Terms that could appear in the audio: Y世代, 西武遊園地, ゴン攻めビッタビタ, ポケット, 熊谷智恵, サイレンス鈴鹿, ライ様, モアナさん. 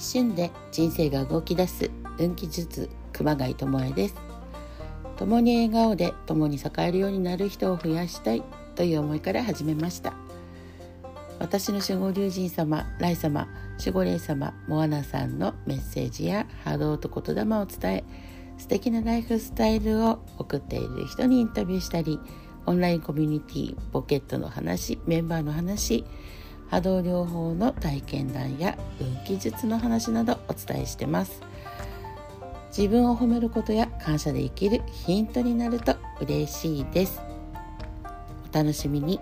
旬で人生が動き出す運気術、熊谷智恵です。共に笑顔で共に栄えるようになる人を増やしたいという思いから始めました。私の守護龍神様、ライ様、守護霊様、モアナさんのメッセージや波動と言霊を伝え、素敵なライフスタイルを送っている人にインタビューしたり、オンラインコミュニティ、ポケットの話、メンバーの話、波動療法の体験談や運気術の話などお伝えしてます。自分を褒めることや感謝で生きるヒントになると嬉しいです。お楽しみに。